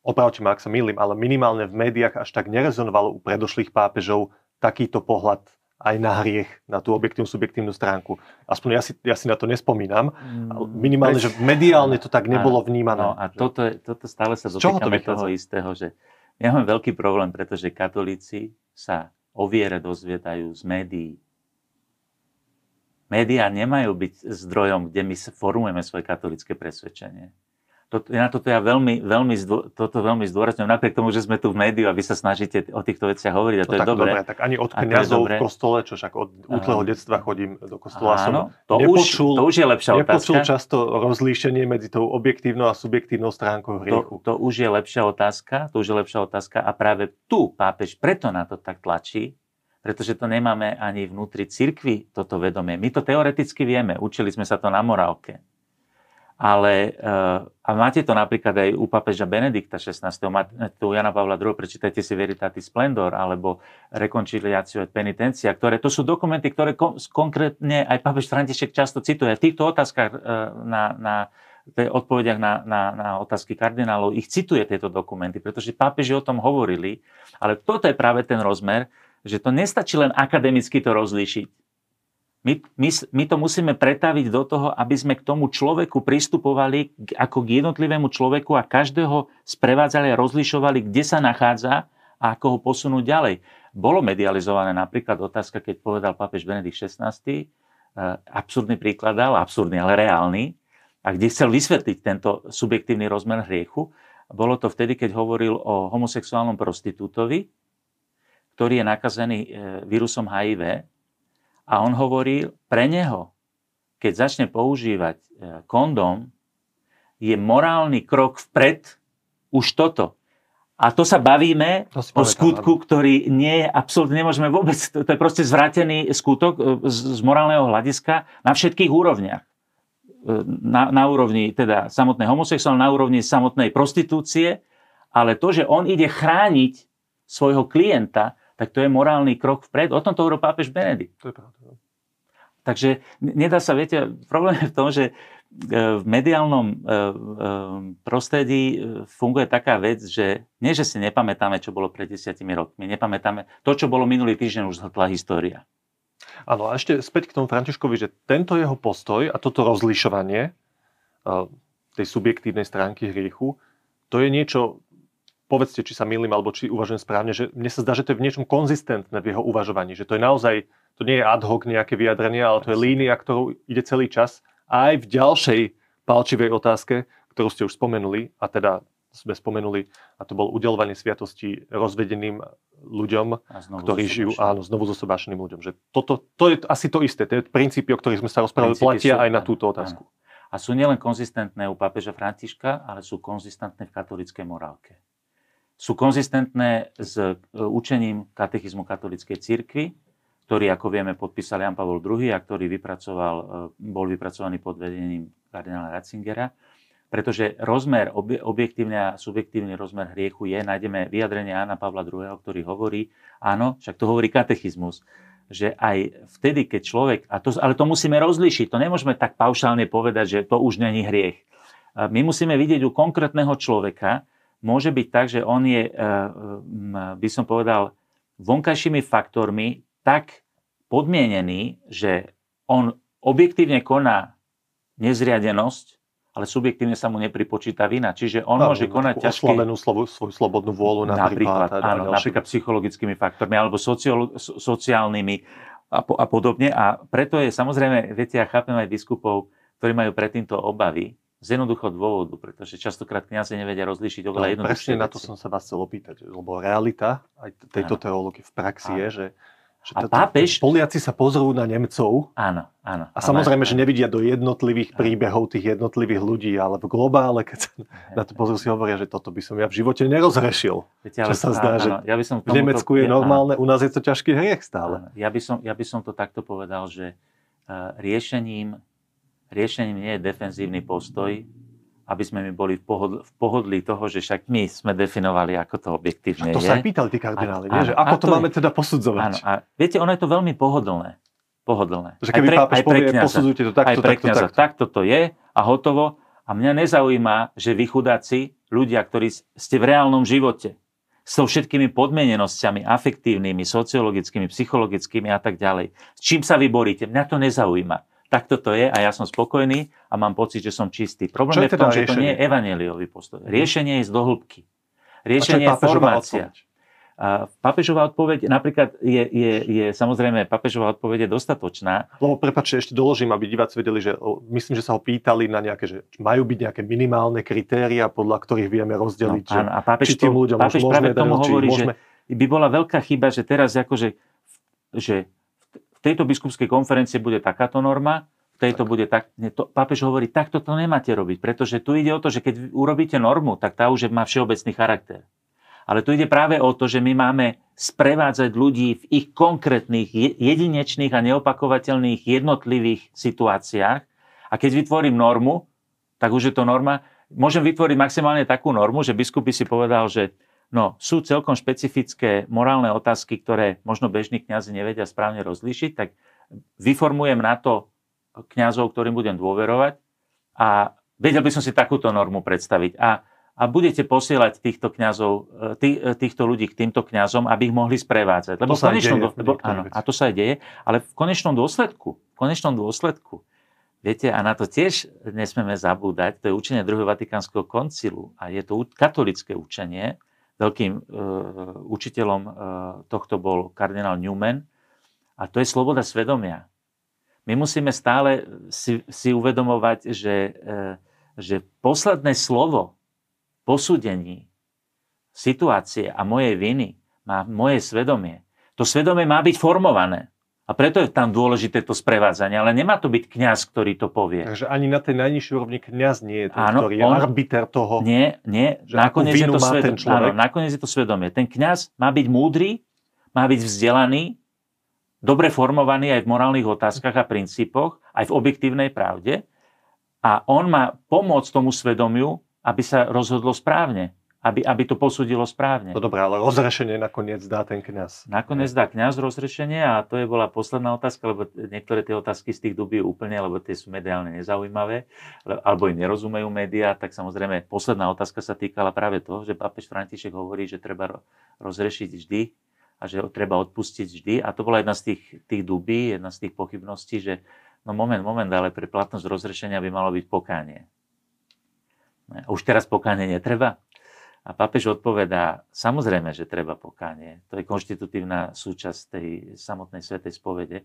opravte ma, ak sa mýlim, ale minimálne v médiách až tak nerezonovalo u predošlých pápežov takýto pohľad aj na hriech, na tú objektívnu, subjektívnu stránku. Aspoň ja si, ja si na to nespomínam. Minimálne, že mediálne to tak nebolo vnímané. No a toto, toto stále sa dotýkame to toho istého, že ja mám veľký problém, pretože katolíci sa o viere dozviedajú z médií. Média nemajú byť zdrojom, kde my formujeme svoje katolícke presvedčenie. Toto, na toto ja veľmi, veľmi, toto veľmi zdôrazňujem, napriek tomu, že sme tu v médiu a vy sa snažíte o týchto veciach hovoriť a to, to je dobre. dobre. Tak ani od kňazov v kostole, čo však od útleho detstva chodím do kostola, áno, som to nepočul, už, to už je lepšia nepočul otázka. Často rozlíšenie medzi tou objektívnou a subjektívnou stránkou hriechu. To, to už je lepšia otázka, to už je lepšia otázka a práve tu pápež preto na to tak tlačí, pretože to nemáme ani vnútri cirkvi, toto vedomie. My to teoreticky vieme, učili sme sa to na morálke. Ale, a máte to napríklad aj u pápeža Benedikta šestnásteho, tu Jana Pavla druhého, prečítajte si Veritatis Splendor, alebo Reconciliatio et Penitencia, ktoré, to sú dokumenty, ktoré kon, konkrétne aj pápež František často cituje. V týchto otázkach, na, na odpovediach na, na, na otázky kardinálov, ich cituje tieto dokumenty, pretože pápeži o tom hovorili, ale toto je práve ten rozmer, že to nestačí len akademicky to rozlíšiť. My, my, my to musíme pretaviť do toho, aby sme k tomu človeku pristupovali ako k jednotlivému človeku a každého sprevádzali a rozlišovali, kde sa nachádza a ako ho posunúť ďalej. Bolo medializované napríklad otázka, keď povedal pápež Benedikt šestnásty, absurdný príklad dal, absurdný, ale reálny, a kde chcel vysvetliť tento subjektívny rozmer hriechu. Bolo to vtedy, keď hovoril o homosexuálnom prostitútovi, ktorý je nakazený vírusom há í vé a on hovorí, pre neho, keď začne používať kondóm, je morálny krok vpred už toto. A to sa bavíme to o skutku, ktorý nie je absolútne, nemôžeme vôbec, to je proste zvrátený skutok z morálneho hľadiska na všetkých úrovniach. Na, na úrovni teda samotnej homosexuálnej, na úrovni samotnej prostitúcie, ale to, že on ide chrániť svojho klienta, tak to je morálny krok vpred. O tom to hovoril pápež Benedikt. To je pravda. Takže nedá sa, viete, problém je v tom, že v mediálnom prostredí funguje taká vec, že nie, že si nepamätáme, čo bolo pred desiatimi rokmi. Nepamätáme. To, čo bolo minulý týždeň, už zhltla história. Áno, a ešte späť k tomu Františkovi, že tento jeho postoj a toto rozlišovanie tej subjektívnej stránky hriechu, to je niečo... Povedzte, či sa mýlim, alebo či uvažujem správne, že mne sa zdá, že to je v niečom konzistentné v jeho uvažovaní, že to je naozaj, to nie je ad hoc nejaké vyjadrenie, ale to je línia, ktorou ide celý čas a aj v ďalšej palčivej otázke, ktorú ste už spomenuli, a teda sme spomenuli, a to bol udeľovanie sviatosti rozvedeným ľuďom, ktorí žijú, áno, znovu zosobášeným ľuďom. Že toto, to je asi to isté, tie princípy, o ktorých sme sa rozprávali, platia sú, aj na túto otázku. Áno. A sú nielen konzistentné u pápeža Františka, ale sú konzistentné v katolíckej morálke. Sú konzistentné s učením katechizmu katolíckej cirkvi, ktorý, ako vieme, podpísal Jan Pavol druhý a ktorý vypracoval, bol vypracovaný pod vedením kardinála Ratzingera. Pretože rozmer, objektívny a subjektívny rozmer hriechu je, nájdeme vyjadrenie Jana Pavla druhého, ktorý hovorí, áno, však to hovorí katechizmus, že aj vtedy, keď človek, a to, ale to musíme rozlíšiť, to nemôžeme tak paušálne povedať, že to už není hriech. My musíme vidieť u konkrétneho človeka, môže byť tak, že on je, by som povedal, vonkajšími faktormi tak podmienený, že on objektívne koná nezriadenosť, ale subjektívne sa mu nepripočíta vina. Čiže on no, môže konať ťažké... Oslabenú svoju slobodnú vôľu napríklad. Napríklad, áno, napríklad psychologickými faktormi alebo sociolo, sociálnymi a, po, a podobne. A preto je samozrejme, viete, ja chápem aj biskupov, ktorí majú pred týmto obavy, z jednoduchého dôvodu, pretože častokrát kňazi nevedia rozlíšiť oveľa no, jednoduchšie veci. Presne na to som sa vás chcel opýtať, lebo realita aj tejto teológie v praxi áno. je, že... Že a pápež... Poliaci sa pozrú na Nemcov. Áno, áno. A samozrejme, áno, že nevidia do jednotlivých príbehov tých jednotlivých ľudí, ale v globále, keď sa na to pozrú, si hovoria, že toto by som ja v živote nerozrešil. Viete, ale, čo sa zdá, áno, že ja by som v Nemecku to... je normálne, áno. U nás je to ťažký hriech stále. Ja by som, ja by som to takto povedal, že riešením, riešením nie je defenzívny postoj, aby sme my boli v, pohod, v pohodlí toho, že však my sme definovali, ako to objektívne je. A to sa aj pýtali tí kardináli, a, nie? Že ako to, to máme teda posudzovať? Áno, a viete, ono je to veľmi pohodlné. Pohodlné. Že keby pápež povie, posudzujte to takto, takto, takto. Takto to je a hotovo. A mňa nezaujíma, že vy chudáci, ľudia, ktorí ste v reálnom živote, s všetkými podmienenosťami, afektívnymi, sociologickými, psychologickými a tak ďalej. S čím sa vy boríte? Mňa to nezaujíma. Takto to je a ja som spokojný a mám pocit, že som čistý. Problém je, je v tom, teda že riešenie? To nie je evanjeliový postoj. Riešenie je z dohĺbky. Riešenie je formácia. Pápežová odpoveď napríklad je, je, je samozrejme, pápežová odpoveď je dostatočná. Lebo prepáčte, ešte doložím, aby diváci vedeli, že myslím, že sa ho pýtali na nejaké, že majú byť nejaké minimálne kritéria, podľa ktorých vieme rozdeliť, no, áno, a pápež či tým ľuďom pápež môžeme práve tomu dať, hovorí, môžeme... že by bola veľká chyba, že teraz akože, že v tejto biskupskej konferencie bude takáto norma, v tejto tak. bude tak... To, pápež hovorí, takto to nemáte robiť, pretože tu ide o to, že keď urobíte normu, tak tá už má všeobecný charakter. Ale tu ide práve o to, že my máme sprevádzať ľudí v ich konkrétnych, jedinečných a neopakovateľných jednotlivých situáciách. A keď vytvorím normu, tak už je to norma. Môžem vytvoriť maximálne takú normu, že biskup by si povedal, že no, sú celkom špecifické morálne otázky, ktoré možno bežní kňazi nevedia správne rozlíšiť, tak vyformujem na to kňazov, ktorým budem dôverovať a vedel by som si takúto normu predstaviť. A, a budete posielať týchto kňazov, tý, týchto ľudí k týmto kňazom, aby ich mohli sprevádzať. Lebo to v konečnom deje, lebo, áno, a to sa aj deje, ale v konečnom dôsledku, v konečnom dôsledku, viete, a na to tiež nesmieme zabúdať, to je učenie Druhého Vatikánskeho koncilu a je to katolické učenie. Veľkým e, učiteľom e, tohto bol kardinál Newman. A to je sloboda svedomia. My musíme stále si, si uvedomovať, že, e, že posledné slovo posúdení situácie a mojej viny má moje svedomie. To svedomie má byť formované. A preto je tam dôležité to sprevádzanie, ale nemá to byť kňaz, ktorý to povie. Takže ani na tej najnižšej úrovni kňaz nie je ten, áno, ktorý je arbiter toho. Nie, nie, nakoniec je, to sved... áno, nakoniec je to svedomie. Ten kňaz má byť múdry, má byť vzdelaný, dobre formovaný aj v morálnych otázkach a princípoch, aj v objektívnej pravde. A on má pomôcť tomu svedomiu, aby sa rozhodlo správne. Aby, aby to posúdilo správne. No dobré, ale rozrešenie nakoniec dá ten kňaz. Nakoniec dá kňaz rozrešenie a to je bola posledná otázka, lebo niektoré tie otázky z tých dubí úplne, lebo tie sú mediálne nezaujímavé, alebo im nerozumejú médiá, tak samozrejme posledná otázka sa týkala práve toho, že pápež František hovorí, že treba rozrešiť vždy a že treba odpustiť vždy. A to bola jedna z tých, tých dubí, jedna z tých pochybností, že no moment, moment, ale pre platnosť rozrešenia by malo byť pokánie. Už teraz pokánie netreba? A pápež odpovedá, samozrejme, že treba pokánie. To je konštitutívna súčasť tej samotnej svätej spovede.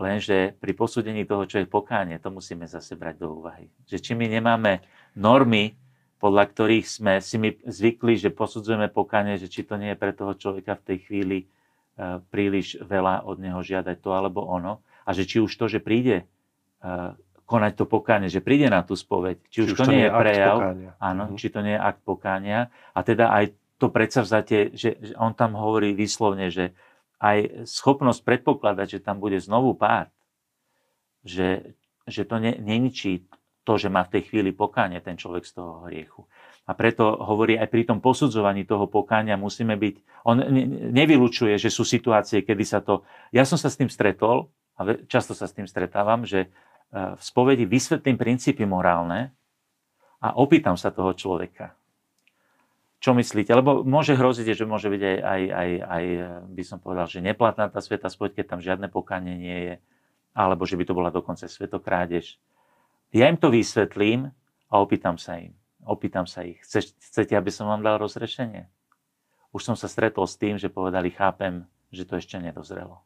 Lenže pri posúdení toho, čo je pokánie, to musíme zase brať do úvahy. Že či my nemáme normy, podľa ktorých sme si my zvykli, že posudzujeme pokánie, že či to nie je pre toho človeka v tej chvíli uh, príliš veľa od neho žiadať to alebo ono. A že či už to, že príde uh, konať to pokánie, že príde na tú spoveď, či, či už to, to nie je prejav, áno, mhm. či to nie je akt pokánia. A teda aj to predsavzatie, že, že on tam hovorí výslovne, že aj schopnosť predpokladať, že tam bude znovu pád, že, že to ne, neničí to, že má v tej chvíli pokánie ten človek z toho hriechu. A preto hovorí, aj pri tom posudzovaní toho pokánia musíme byť... On ne, nevylučuje, že sú situácie, kedy sa to... Ja som sa s tým stretol, a často sa s tým stretávam, že v spovedi vysvetlím princípy morálne a opýtam sa toho človeka. Čo myslíte? Lebo môže hroziť, že môže byť aj, aj, aj, aj by som povedal, že neplatná tá svätá spoveď, keď tam žiadne pokánie nie je, alebo že by to bola dokonca svätokrádež. Ja im to vysvetlím a opýtam sa im. Opýtam sa ich. Chce, chcete, aby som vám dal rozrešenie? Už som sa stretol s tým, že povedali, chápem, že to ešte nedozrelo.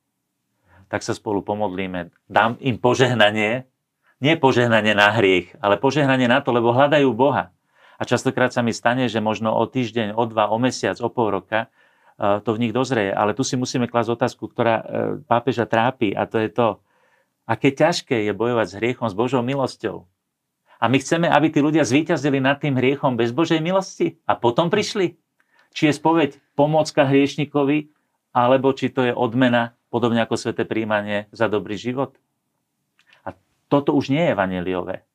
Tak sa spolu pomodlíme. Dám im požehnanie. Nie požehnanie na hriech, ale požehnanie na to, lebo hľadajú Boha. A častokrát sa mi stane, že možno o týždeň, o dva, o mesiac, o pol roka to v nich dozrie. Ale tu si musíme klásť otázku, ktorá pápeža trápi, a to je to, aké ťažké je bojovať s hriechom, s Božou milosťou. A my chceme, aby tí ľudia zvíťazili nad tým hriechom bez Božej milosti a potom prišli. Či je spoveď pomôcka hriešnikovi, alebo či to je odmena, podobne ako sväté príjmanie, za dobrý život. A toto už nie je evanjeliové.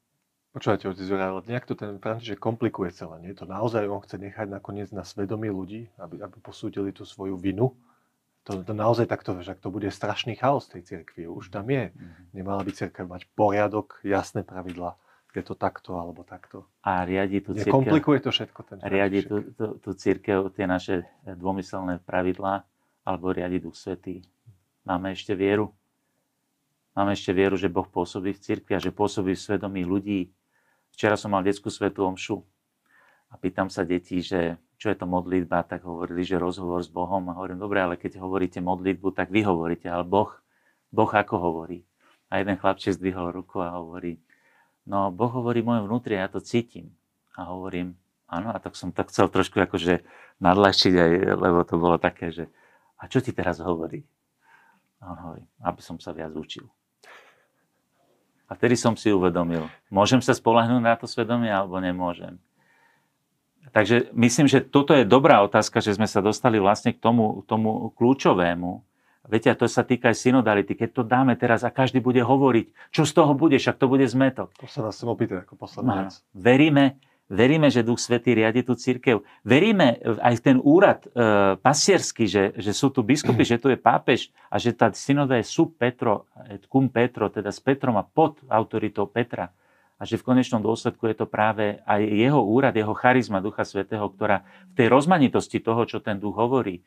Počúvate, otec Juraj, ale nejak to ten František komplikuje celé, nie? To naozaj on chce nechať nakoniec na svedomí ľudí, aby, aby posúdili tú svoju vinu. To, to naozaj takto, že to bude strašný chaos tej cirkvi, už tam je. Nemala by cirkev mať poriadok, jasné pravidlá, je to takto alebo takto. A riadi tú cirkev... Nekomplikuje to všetko ten František. Riadi tú, tú, tú cirkev, tie naše dvomyselné pravidlá, alebo riadi Duch Svätý. Máme ešte vieru. Máme ešte vieru, že Boh pôsobí v cirkvi a že pôsobí v svedomí ľudí. Včera som mal detskú svätú omšu a pýtam sa detí, že čo je to modlitba, tak hovorili, že rozhovor s Bohom. A hovorím, dobre, ale keď hovoríte modlitbu, tak vy hovoríte, ale Boh, Boh ako hovorí? A jeden chlapček zdvihol ruku a hovorí, no Boh hovorí v mojom vnútri, ja to cítim. A hovorím, áno, a tak som to chcel trošku akože nadľahčiť aj, lebo to bolo také, že a čo ti teraz hovorí? A on hovorí, aby som sa viac učil. A vtedy som si uvedomil, môžem sa spoľahnúť na to svedomie, alebo nemôžem. Takže myslím, že toto je dobrá otázka, že sme sa dostali vlastne k tomu, tomu kľúčovému. Viete, to sa týka aj synodality. Keď to dáme teraz a každý bude hovoriť, čo z toho bude, však to bude zmetok. To sa vás chcem opýtať ako posledná vec. Veríme, veríme, že Duch Svätý riadi tú cirkev. Veríme aj v ten úrad e, pasiersky, že, že sú tu biskupy, že tu je pápež a že tá synoda je sub Petro, et cum Petro, teda s Petrom a pod autoritou Petra. A že v konečnom dôsledku je to práve aj jeho úrad, jeho charizma Ducha Svätého, ktorá v tej rozmanitosti toho, čo ten duch hovorí,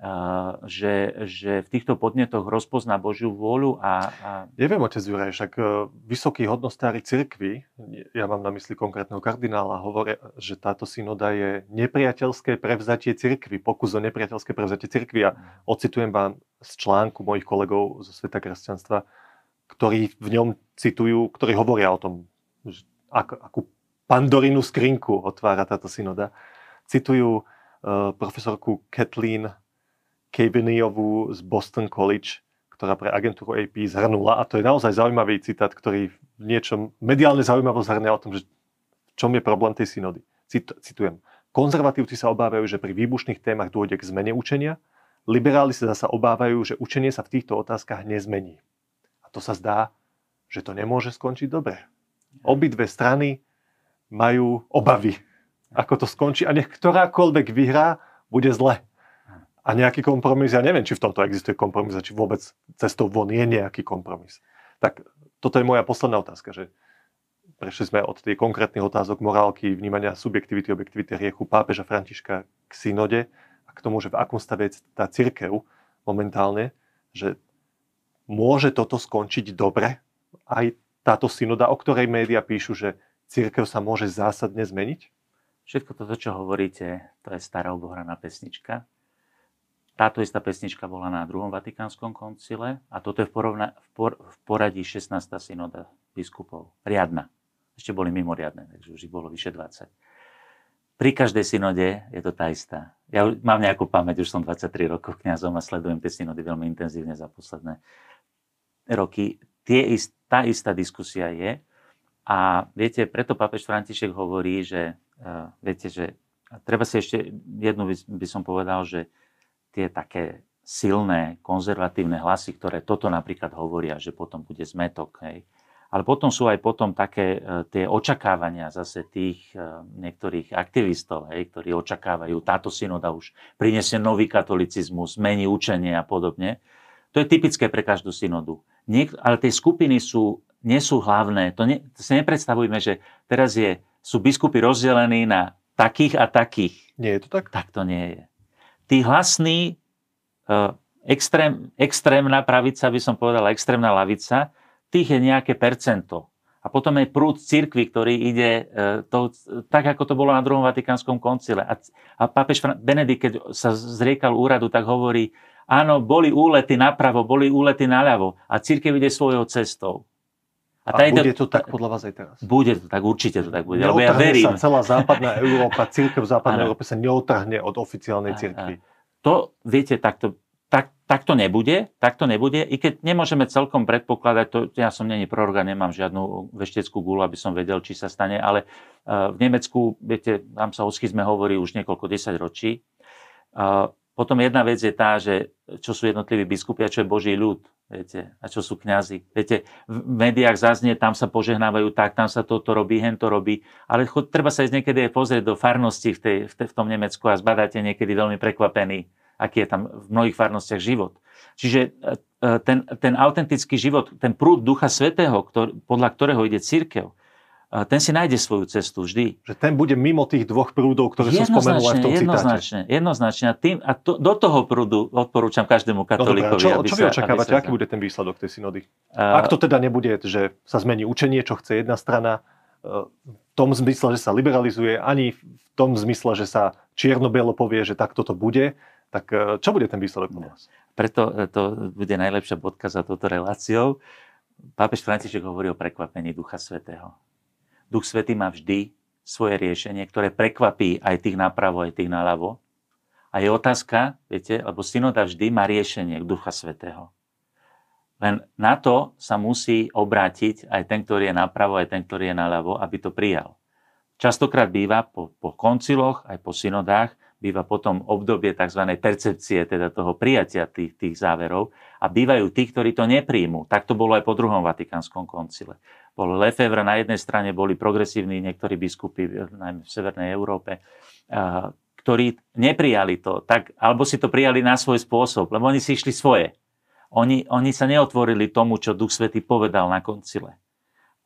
Uh, že, že v týchto podnetoch rozpozná Božiu vôľu a... a... Neviem, otec Juraj, však uh, vysokí hodnostári cirkvi, ja mám na mysli konkrétneho kardinála, hovoria, že táto synoda je nepriateľské prevzatie cirkvi, pokus o nepriateľské prevzatie cirkvi. A ocitujem vám z článku mojich kolegov zo sveta kresťanstva, ktorí v ňom citujú, ktorí hovoria o tom, že ak, akú pandorinu skrinku otvára táto synoda. Citujú uh, profesorku Kathleen Kaveniovu z Boston College, ktorá pre agentúru á pé zhrnula, a to je naozaj zaujímavý citát, ktorý v niečom mediálne zaujímavo zhrnia o tom, že v čom je problém tej synody. Cit- citujem. Konzervatívci sa obávajú, že pri výbušných témach dôjde k zmene učenia, liberáli sa zasa obávajú, že učenie sa v týchto otázkach nezmení. A to sa zdá, že to nemôže skončiť dobre. Obidve strany majú obavy, ako to skončí, a nech ktorákoľvek vyhrá, bude zle. A nejaký kompromis, ja neviem, či v tomto existuje kompromis, a či vôbec cestou von je nejaký kompromis. Tak toto je moja posledná otázka, že prešli sme od tých konkrétnych otázok morálky, vnímania subjektivity, objektivity hriechu pápeža Františka k synode a k tomu, že v akom stave je tá cirkev momentálne, že môže toto skončiť dobre, aj táto synoda, o ktorej médiá píšu, že cirkev sa môže zásadne zmeniť? Všetko toto, čo hovoríte, to je stará obohraná pesnička. Táto istá pesnička bola na Druhom Vatikánskom koncile a toto je v, porovna, v, por, v poradí šestnásta synoda biskupov. Riadna. Ešte boli mimoriadne, takže už ich bolo vyše dvadsať. Pri každej synode je to tá istá. Ja mám nejakú pamäť, už som dvadsaťtri rokov kňazom a sledujem tie synody veľmi intenzívne za posledné roky. Tie ist, tá istá diskusia je a viete, preto pápež František hovorí, že, uh, viete, že treba si ešte jednu by, by som povedal, že tie také silné, konzervatívne hlasy, ktoré toto napríklad hovoria, že potom bude zmetok. Hej. Ale potom sú aj potom také e, tie očakávania zase tých e, niektorých aktivistov, hej, ktorí očakávajú, táto synoda už prinesie nový katolicizmus, zmení učenie a podobne. To je typické pre každú synodu. Niek- ale tie skupiny sú, nie sú hlavné. To, ne, to si nepredstavujme, že teraz je, sú biskupy rozdelení na takých a takých. Nie je to tak? Tak to nie je. Tí hlasní, extrém, extrémna pravica, by som povedal, extrémna lavica, tých je nejaké percento. A potom je prúd cirkvi, ktorý ide to, tak, ako to bolo na Druhom Vatikánskom koncile. A, a pápež Benedikt, keď sa zriekal úradu, tak hovorí, áno, boli úlety napravo, boli úlety naľavo a cirkev ide svojou cestou. A, a bude to tak podľa vás aj teraz? Bude to tak, určite to tak bude. Neotrhne ja verím. Sa celá západná Európa, cirkev v západnej Európe sa neotrhne od oficiálnej cirkvi. To, viete, takto tak, tak nebude, takto nebude, i keď nemôžeme celkom predpokladať, to, ja som není prorok a nemám žiadnu vešteckú gulu, aby som vedel, či sa stane, ale uh, v Nemecku, viete, tam sa o schizme hovorí už niekoľko desaťročí. Uh, potom jedna vec je tá, že čo sú jednotliví biskupy a čo je Boží ľud. Viete, a čo sú kňazi. Viete, v médiách zaznie, tam sa požehnávajú tak, tam sa toto robí, hen to robí. Ale chod, treba sa ísť niekedy aj pozrieť do farnosti v, tej, v, tej, v tom Nemecku a zbadáte niekedy veľmi prekvapený, aký je tam v mnohých farnostiach život. Čiže ten, ten autentický život, ten prúd Ducha Svätého, ktorý, podľa ktorého ide cirkev, ten si nájde svoju cestu vždy. Že ten bude mimo tých dvoch prúdov, ktoré som spomenul aj v tom citáte. Jednoznačne, jednoznačne. A, tým, a to, do toho prúdu odporúčam každému katolíkovi. No dobré, čo, čo vy očakávate, aký bude ten výsledok tej synody? Uh, Ak to teda nebude, že sa zmení učenie, čo chce jedna strana, uh, v tom zmysle, že sa liberalizuje, ani v tom zmysle, že sa čierno-bielo povie, že takto to bude, tak uh, čo bude ten výsledok u nás? Preto to bude najlepšia bodka za touto reláciou. Pápež František hovorí o prekvapení Ducha Svätého. Duch Svätý má vždy svoje riešenie, ktoré prekvapí aj tých napravo, aj tých naľavo. A je otázka, viete, lebo synoda vždy má riešenie Ducha Svätého. Len na to sa musí obrátiť aj ten, ktorý je napravo, aj ten, ktorý je naľavo, aby to prijal. Častokrát býva po, po konciloch, aj po synodách, býva potom obdobie tzv. Percepcie, teda toho prijatia tých, tých záverov a bývajú tí, ktorí to nepríjmú. Tak to bolo aj po Druhom Vatikánskom koncile. Bol Lefebvre, na jednej strane boli progresívni niektorí biskupy, najmä v Severnej Európe, ktorí neprijali to, tak, alebo si to prijali na svoj spôsob, lebo oni si išli svoje. Oni, oni sa neotvorili tomu, čo Duch Svätý povedal na koncile.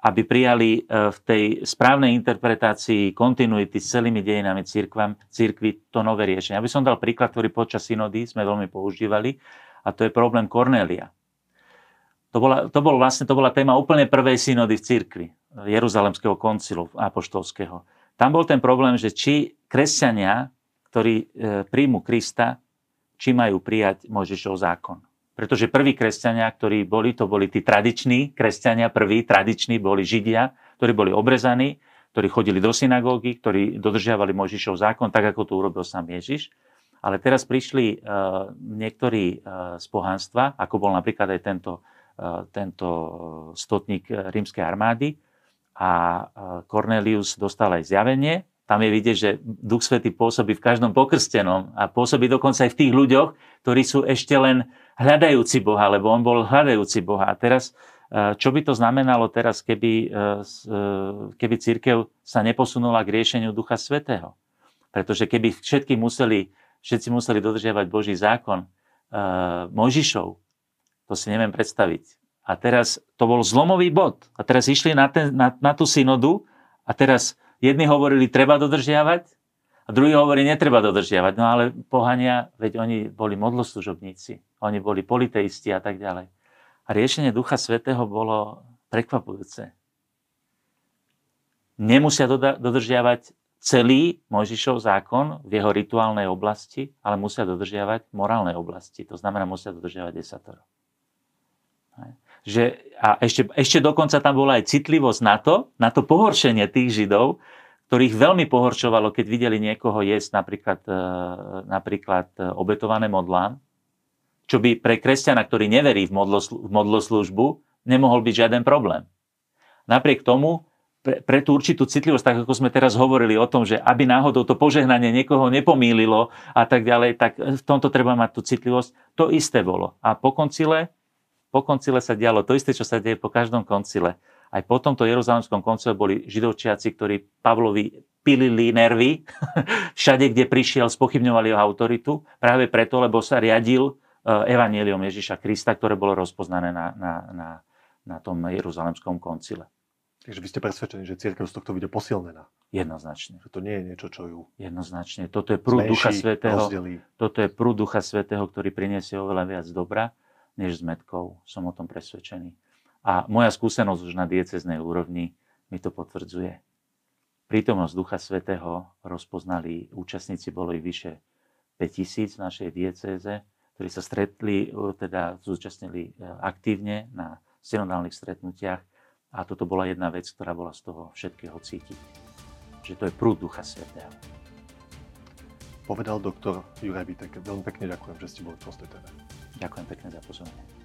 Aby prijali v tej správnej interpretácii kontinuity s celými dejinami cirkvi to nové riešenie. Aby som dal príklad, ktorý počas synody sme veľmi používali, a to je problém Kornélia. To bola, to bol vlastne, to bola téma úplne prvej synody v cirkvi, Jeruzalemského koncilu apoštolského. Tam bol ten problém, že či kresťania, ktorí e, príjmu Krista, či majú prijať Mojžišov zákon. Pretože prví kresťania, ktorí boli, to boli tí tradiční kresťania, prví tradiční boli Židia, ktorí boli obrezaní, ktorí chodili do synagógy, ktorí dodržiavali Mojžišov zákon, tak ako to urobil sám Ježiš. Ale teraz prišli uh, niektorí uh, z pohanstva, ako bol napríklad aj tento, uh, tento stotník rímskej armády a Kornélius uh, dostal aj zjavenie. Tam je vidieť, že Duch Svätý pôsobí v každom pokrstenom a pôsobí dokonca aj v tých ľuďoch, ktorí sú ešte len hľadajúci Boha, lebo on bol hľadajúci Boha. A teraz, čo by to znamenalo teraz, keby, keby cirkev sa neposunula k riešeniu Ducha Svätého? Pretože keby všetky museli, všetci museli dodržiavať Boží zákon Mojžišov, to si neviem predstaviť. A teraz to bol zlomový bod. A teraz išli na, ten, na, na tú synodu a teraz jedni hovorili, treba dodržiavať, a druhý hovorí, netreba dodržiavať. No ale pohania, veď oni boli modloslužobníci, oni boli politeisti a tak ďalej. A riešenie Ducha Svätého bolo prekvapujúce. Nemusia doda- dodržiavať celý Mojžišov zákon v jeho rituálnej oblasti, ale musia dodržiavať morálnej oblasti. To znamená, musia dodržiavať desatoro. Že, a ešte, ešte dokonca tam bola aj citlivosť na to, na to pohoršenie tých Židov, ktorých veľmi pohoršovalo, keď videli niekoho jesť napríklad, napríklad obetované modlám, čo by pre kresťana, ktorý neverí v modloslúžbu, nemohol byť žiaden problém. Napriek tomu, Pre, pre tú určitú citlivosť, tak ako sme teraz hovorili o tom, že aby náhodou to požehnanie niekoho nepomýlilo a tak ďalej, tak v tomto treba mať tú citlivosť. To isté bolo. A po koncile, po koncile sa dialo to isté, čo sa deje po každom koncile. Aj po tomto Jeruzalemskom koncile boli židovčiaci, ktorí Pavlovi pilili nervy. Všade, kde prišiel, spochybňovali jeho autoritu. Práve preto, lebo sa riadil evanjeliom Ježiša Krista, ktoré bolo rozpoznané na, na, na, na tom Jeruzalemskom koncile. Takže vy ste presvedčení, že cirkev z tohto bude posilnená. Jednoznačne. Že to nie je niečo, čo ju... Jednoznačne. Toto je prúd Ducha Svätého. Toto je prúd Ducha Svätého, ktorý priniesie oveľa viac dobra, než zmätkov. Som o tom presvedčený. A moja skúsenosť už na diecéznej úrovni mi to potvrdzuje. Prítomnosť Ducha Svätého rozpoznali účastníci, bolo ich vyše päťtisíc v našej diecéze, ktorí sa stretli, teda zúčastnili aktívne na synodálnych stretnutiach. A toto bola jedna vec, ktorá bola z toho všetkého cítiť. Že to je prúd Ducha Svätého. Povedal doktor Juraj Vittek. Veľmi pekne ďakujem, že ste boli v Postoj té vé. Ďakujem pekne za pozornosť.